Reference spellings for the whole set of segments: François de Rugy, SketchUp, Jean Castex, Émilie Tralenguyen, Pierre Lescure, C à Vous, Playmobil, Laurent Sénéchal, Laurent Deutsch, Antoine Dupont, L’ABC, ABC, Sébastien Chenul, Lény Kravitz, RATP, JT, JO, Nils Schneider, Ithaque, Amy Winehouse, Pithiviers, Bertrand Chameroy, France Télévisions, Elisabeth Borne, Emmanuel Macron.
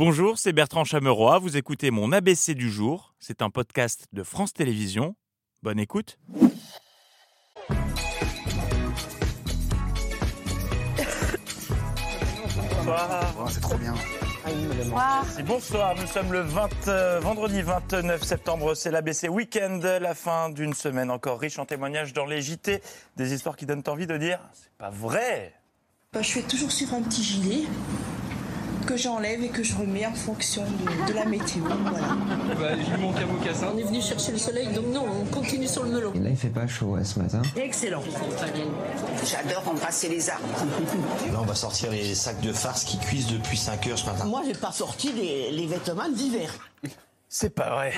Bonjour, c'est Bertrand Chameroy, vous écoutez mon ABC du jour. C'est un podcast de France Télévisions. Bonne écoute. Bonsoir. Oh, c'est trop bien. Bonsoir. Bonsoir, nous sommes le vendredi 29 septembre, c'est l'ABC Weekend, la fin d'une semaine encore riche en témoignages dans les JT, des histoires qui donnent envie de dire « c'est pas vrai ». Je suis toujours sur un petit gilet que j'enlève et que je remets en fonction de la météo, voilà. J'ai mon camoucassin. On est venu chercher le soleil, donc non, on continue sur le melon. Et là, il fait pas chaud ce matin. Excellent. J'adore embrasser les arbres. Là, on va sortir les sacs de farce qui cuisent depuis 5 heures ce matin. Moi, j'ai pas sorti les vêtements d'hiver. C'est pas vrai.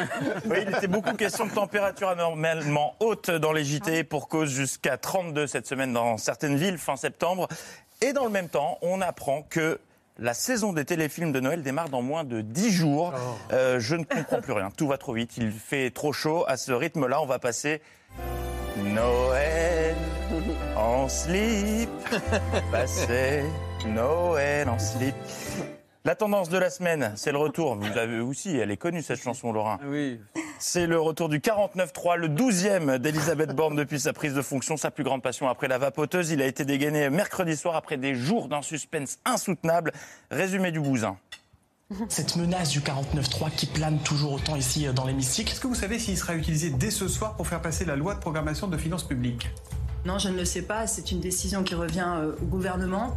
Oui, il était beaucoup question de température anormalement haute dans les JT, pour cause jusqu'à 32 cette semaine dans certaines villes, fin septembre. Et dans le même temps, on apprend que la saison des téléfilms de Noël démarre dans moins de 10 jours. Oh. Je ne comprends plus rien. Tout va trop vite. Il fait trop chaud. À ce rythme-là, on va passer Noël en slip. Passer Noël en slip. La tendance de la semaine, c'est le retour. Vous avez aussi, elle est connue cette chanson, Laurent. Oui. C'est le retour du 49.3, le 12e d'Elisabeth Borne depuis sa prise de fonction, sa plus grande passion après la vapoteuse. Il a été dégainé mercredi soir après des jours d'un suspense insoutenable. Résumé du bousin. Cette menace du 49.3 qui plane toujours autant ici dans l'hémicycle. Est-ce que vous savez s'il sera utilisé dès ce soir pour faire passer la loi de programmation de finances publiques ? Non, je ne le sais pas. C'est une décision qui revient au gouvernement.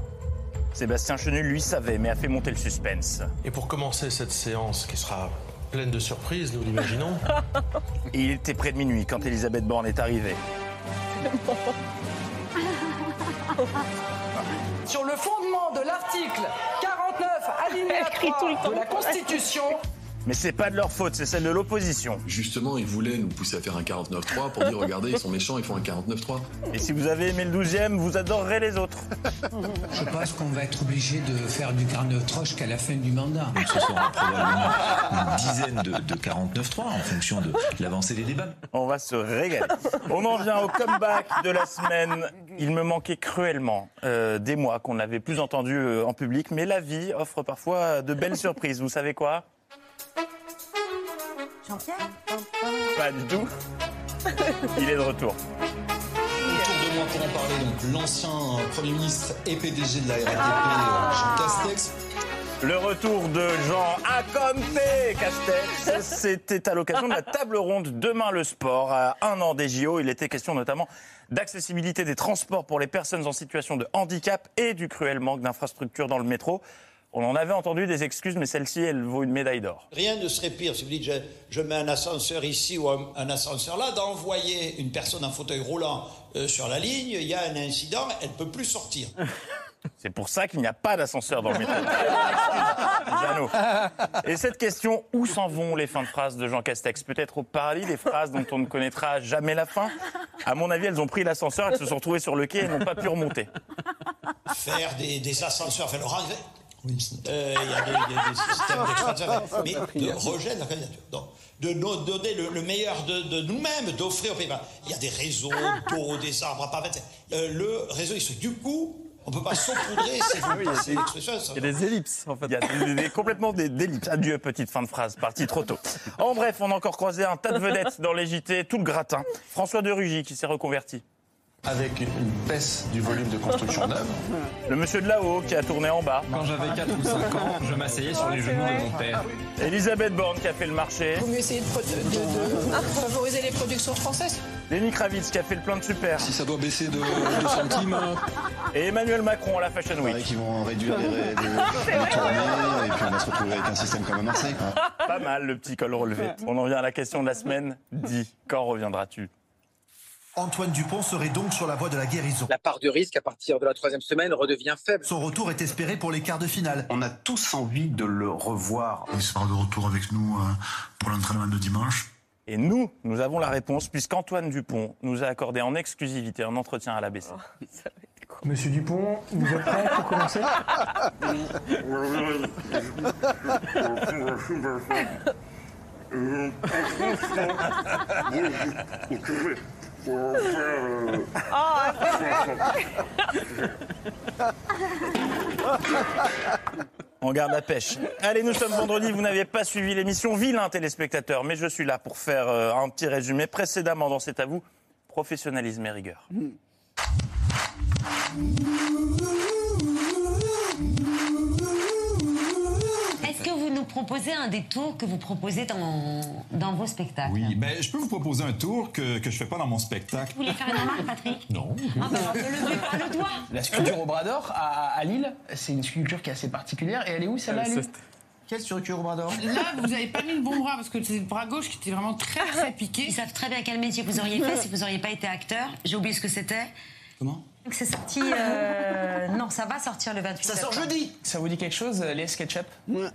Sébastien Chenul, lui, savait, mais a fait monter le suspense. Et pour commencer cette séance, qui sera pleine de surprises, nous l'imaginons... Il était près de minuit quand Elisabeth Borne est arrivée. Sur le fondement de l'article 49, alinéa 3 de la Constitution... Mais c'est pas de leur faute, c'est celle de l'opposition. Justement, ils voulaient nous pousser à faire un 49.3 pour dire, regardez, ils sont méchants, ils font un 49.3. Et si vous avez aimé le 12e, vous adorerez les autres. Je pense qu'on va être obligé de faire du 49.3 jusqu'à la fin du mandat. Donc ce sera probablement une dizaine de 49.3 en fonction de l'avancée des débats. On va se régaler. On en vient au comeback de la semaine. Il me manquait cruellement des mois qu'on n'avait plus entendus en public, mais la vie offre parfois de belles surprises. Vous savez quoi ? Jean-Pierre ? Pas du tout. Il est de retour. Autour de moi pour en parler, donc l'ancien Premier ministre et PDG de la RATP, Jean Castex. Le retour de Jean Castex. C'était à l'occasion de la table ronde Demain le sport, à un an des JO. Il était question notamment d'accessibilité des transports pour les personnes en situation de handicap et du cruel manque d'infrastructures dans le métro. On en avait entendu des excuses, mais celle-ci, elle vaut une médaille d'or. Rien ne serait pire, si vous dites je mets un ascenseur ici ou un ascenseur là, d'envoyer une personne en fauteuil roulant sur la ligne, il y a un incident, elle ne peut plus sortir. C'est pour ça qu'il n'y a pas d'ascenseur dans le métro. Et cette question, où s'en vont les fins de phrases de Jean Castex ? Peut-être au paradis des phrases dont on ne connaîtra jamais la fin. À mon avis, elles ont pris l'ascenseur, elles se sont retrouvées sur le quai et n'ont pas pu remonter. Faire des ascenseurs, faire le rentrer. Il y a des systèmes d'exploitation, mais de rejet de la candidature. Donc, de nous donner le meilleur de nous-mêmes, d'offrir au pays. Il y a des réseaux d'eau, des arbres, le réseau, du coup, on ne peut pas saupoudrer ces expressions. Il y a des ellipses, en fait. Il y a complètement des ellipses. Adieu, petite fin de phrase, partie trop tôt. En bref, on a encore croisé un tas de vedettes dans les JT, tout le gratin. François de Rugy, qui s'est reconverti. Avec une baisse du volume de construction neuve. Le monsieur de là-haut qui a tourné en bas. Quand j'avais 4 ou 5 ans, je m'asseyais sur les genoux de mon père. Elisabeth Borne qui a fait le marché. Il vaut mieux essayer de favoriser les productions françaises. Lény Kravitz qui a fait le plein de super. Si ça doit baisser de 2 centimes. Et Emmanuel Macron à la Fashion Week. Qui vont réduire les tournées et puis on va se retrouver avec un système comme à Marseille. Quoi. Pas mal le petit col relevé. On en vient à la question de la semaine. Dis, quand reviendras-tu ? Antoine Dupont serait donc sur la voie de la guérison. La part de risque à partir de la 3e semaine redevient faible. Son retour est espéré pour les quarts de finale. On a tous envie de le revoir. Il sera de retour avec nous pour l'entraînement de dimanche. Et nous avons la réponse puisqu'Antoine Dupont nous a accordé en exclusivité un entretien à l'ABC. Oh, ça va être cool. Monsieur Dupont, vous êtes prêt pour commencer ? On garde la pêche. Allez, nous sommes vendredi, vous n'avez pas suivi l'émission, vilain téléspectateur, mais je suis là pour faire un petit résumé. Précédemment dans C'est à vous, professionnalisme et rigueur. Proposer un des tours que vous proposez dans vos spectacles. Oui, ben je peux vous proposer un tour que je fais pas dans mon spectacle. Vous voulez faire une remarque, Patrick? Non. Ah ben, le lever par le doigt. La sculpture au bras d'or à Lille, c'est une sculpture qui est assez particulière. Et elle est où celle-là? Quelle sculpture au bras d'or? Là, vous n'avez pas mis le bon bras parce que c'est le bras gauche qui était vraiment très très piqué. Ils savent très bien quel métier vous auriez fait si vous n'auriez pas été acteur. J'ai oublié ce que c'était. Comment? C'est sorti... Non, ça va sortir le 28 septembre. Ça sort jeudi. Ça vous dit quelque chose, les SketchUp? Non,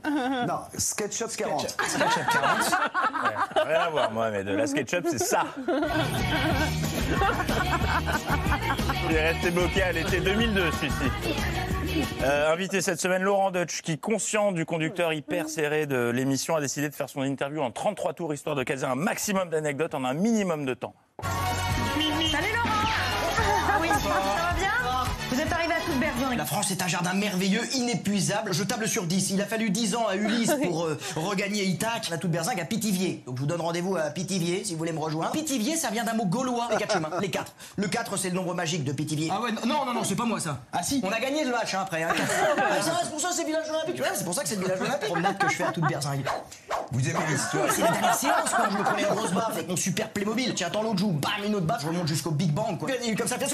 SketchUp 40. SketchUp 40. Ouais, rien à voir, moi, mais de la SketchUp, c'est ça. Il est resté bloqué à l'été 2002, celui-ci. Invité cette semaine, Laurent Deutsch, qui, conscient du conducteur hyper serré de l'émission, a décidé de faire son interview en 33 tours, histoire de caser un maximum d'anecdotes en un minimum de temps. Salut Laurent. Ça va bien? Vous êtes arrivé à toute berzingue. La France est un jardin merveilleux, inépuisable. Je table sur 10. Il a fallu 10 ans à Ulysse pour regagner Ithaque. À toute berzingue, à Pithiviers. Donc je vous donne rendez-vous à Pithiviers si vous voulez me rejoindre. Pithiviers, ça vient d'un mot gaulois. Les 4 chemins. Les 4. Le 4, c'est le nombre magique de Pithiviers. Ah ouais, non, c'est pas moi ça. Ah si. On a gagné le match hein, après. Hein. Ça reste pour ça, c'est village olympique. Ouais, c'est pour ça que c'est le village olympique. Promenade que je fais à toute berzingue. Vous aimez l'histoire? C'est la dernière séance quand je me prenais une grosse barre avec mon super Playmobil. Tiens, attends l'autre joue, bam, une autre barre, je remonte jusqu'au Big Bang quoi. Il est comme ça, fait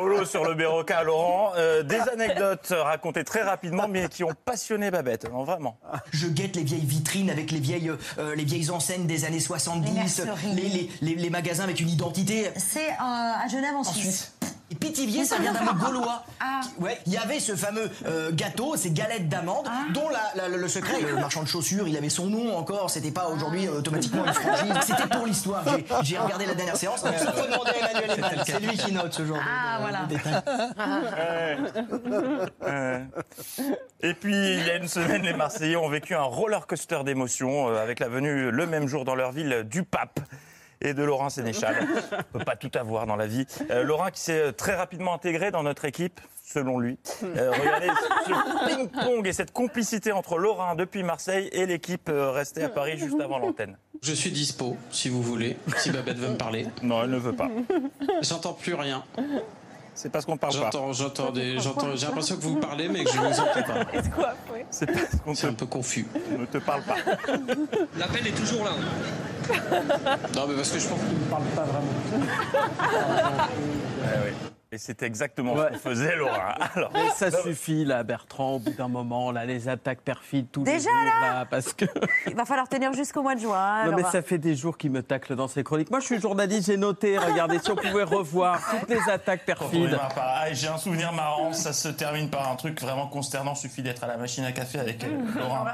Molo sur le Béroca, Laurent. Des anecdotes racontées très rapidement, mais qui ont passionné Babette. Non, vraiment. Je guette les vieilles vitrines avec les vieilles enseignes des années 70. Les magasins avec une identité. C'est à Genève, en Suisse. Et Pithiviers, ça vient d'un mot gaulois. Ah. Ouais. Il y avait ce fameux gâteau, ces galettes d'amandes, dont le secret, le marchand de chaussures, il avait son nom encore, c'était pas aujourd'hui automatiquement une franchise. C'était pour l'histoire. J'ai regardé la dernière séance. Il faut demander à Emmanuel, c'est lui qui note ce genre de détails. Et puis, il y a une semaine, les Marseillais ont vécu un roller coaster d'émotions avec la venue le même jour dans leur ville du pape et de Laurent Sénéchal. On ne peut pas tout avoir dans la vie. Laurent qui s'est très rapidement intégré dans notre équipe, selon lui. Regardez ce ping-pong et cette complicité entre Laurent depuis Marseille et l'équipe restée à Paris juste avant l'antenne. Je suis dispo, si vous voulez, si Babette veut me parler. Non, elle ne veut pas. J'entends plus rien. C'est parce qu'on parle pas. J'entends, j'ai l'impression que vous me parlez, mais que je ne vous entends pas. C'est parce qu'on un peu confus. On ne te parle pas. L'appel est toujours là. Non, mais parce que je pense qu'il ne parle pas vraiment. Ouais, ouais. Et c'est exactement ce qu'on faisait, Laura. Alors, mais ça suffit, là, Bertrand, au bout d'un moment, là, les attaques perfides, tous les jours, là, parce que... Il va falloir tenir jusqu'au mois de juin, hein, non, Laura. Mais ça fait des jours qu'il me tacle dans ses chroniques. Moi, je suis journaliste, j'ai noté, regardez, si on pouvait revoir toutes les attaques perfides. J'ai un souvenir marrant, ça se termine par un truc vraiment consternant, suffit d'être à la machine à café avec Laura.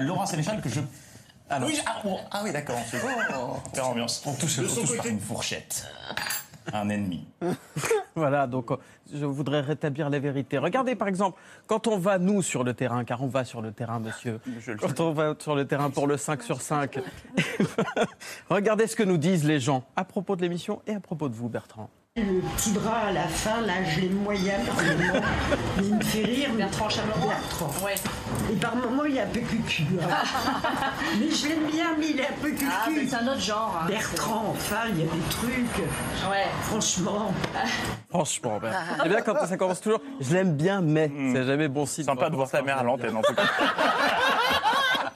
Laurent Sénéchal, que je... Alors, oui, oui, d'accord, on fait faire ambiance. On touche par une fourchette. Un ennemi. Voilà, donc je voudrais rétablir la vérité. Regardez, par exemple, quand on va, nous, sur le terrain, car on va sur le terrain, monsieur, quand on va sur le terrain pour le 5/5, regardez ce que nous disent les gens à propos de l'émission et à propos de vous, Bertrand. Le petit bras à la fin, là, je l'ai moyen par moment. Mais il me fait rire. Bertrand Chameroy. Ouais. Et par moment, il est un peu cucu. Hein. Mais je l'aime bien, mais il est un peu cucu. Ah, mais c'est un autre genre. Hein. Bertrand, enfin, il y a des trucs. Ouais. Franchement. Franchement, ben. C'est bien quand ça commence toujours. Je l'aime bien, mais. C'est jamais bon signe. Sympa de voir sa mère à l'antenne, en tout cas.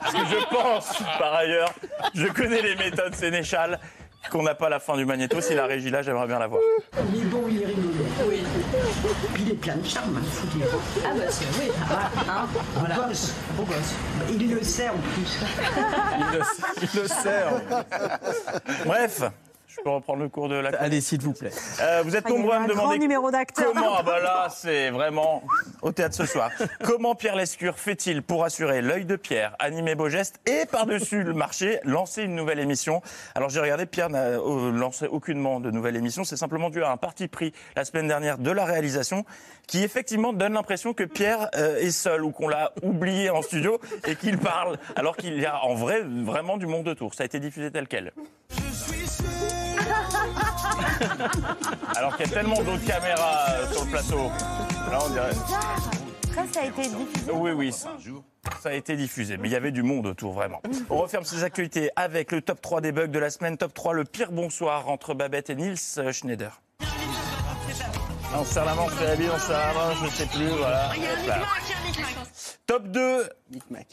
Parce que je pense, par ailleurs, je connais les méthodes Sénéchal. Qu'on n'a pas la fin du magnéto, si la régie là, j'aimerais bien la voir. Il est bon, il est rigolo. Oui. Il est plein de charme, hein, faut dire. Ah bah c'est oui. Ah, hein, voilà. Beau gosse. Beau gosse. Il le sait en plus. Il le sait. Bref. Je peux reprendre le cours de la... Allez, s'il vous plaît. Vous êtes nombreux à me demander... numéro d'acteur. Comment... Ah bah là, c'est vraiment au théâtre ce soir. Comment Pierre Lescure fait-il pour assurer l'œil de Pierre, animer Beau Geste et, par-dessus le marché, lancer une nouvelle émission? Alors, j'ai regardé, Pierre n'a lancé aucunement de nouvelle émission. C'est simplement dû à un parti pris la semaine dernière de la réalisation qui, effectivement, donne l'impression que Pierre est seul ou qu'on l'a oublié en studio et qu'il parle, alors qu'il y a, en vrai, vraiment du monde autour. Ça a été diffusé tel quel. Je suis seul. Ha ha ha ha! Alors qu'il y a tellement d'autres caméras sur le plateau. Là, on dirait... Ça, ça a été diffusé. Oui, oui. Ça a été diffusé, mais il y avait du monde autour, vraiment. On referme ces actualités avec le top 3 des bugs de la semaine. Top 3, le pire bonsoir entre Babette et Nils Schneider. On se serre la main, on se fait la bille, on se serre la main, je sais plus, voilà. Top 2. Micmac.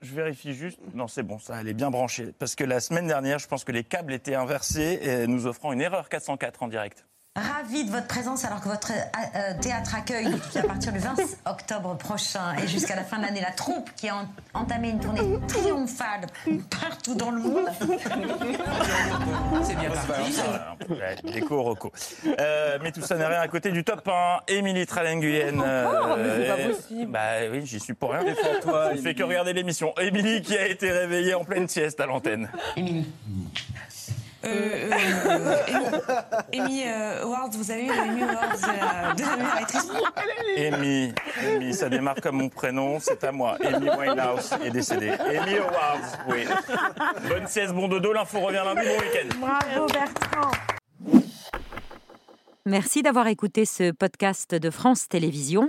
Je vérifie juste. Non, c'est bon, ça, elle est bien branchée. Parce que la semaine dernière, je pense que les câbles étaient inversés, et nous offrant une erreur 404 en direct. Ravi de votre présence alors que votre théâtre accueille à partir du 20 octobre prochain et jusqu'à la fin de l'année la troupe qui a entamé une tournée triomphale partout dans le monde. C'est bien parti. Déco roco. Mais tout ça n'est rien à côté du top 1. Émilie Tralenguyen. Oui, j'y suis pour rien. Je ne fais que regarder l'émission. Émilie qui a été réveillée en pleine sieste à l'antenne. Émilie. Amy Awards, vous avez eu Amy Awards de la meilleure actrice. Amy, ça démarre comme mon prénom, c'est à moi. Amy Winehouse est décédée. Amy Awards, oui. Bonne sieste, bon dodo, l'info revient lundi, bon week-end. Bravo Bertrand. Merci d'avoir écouté ce podcast de France Télévisions.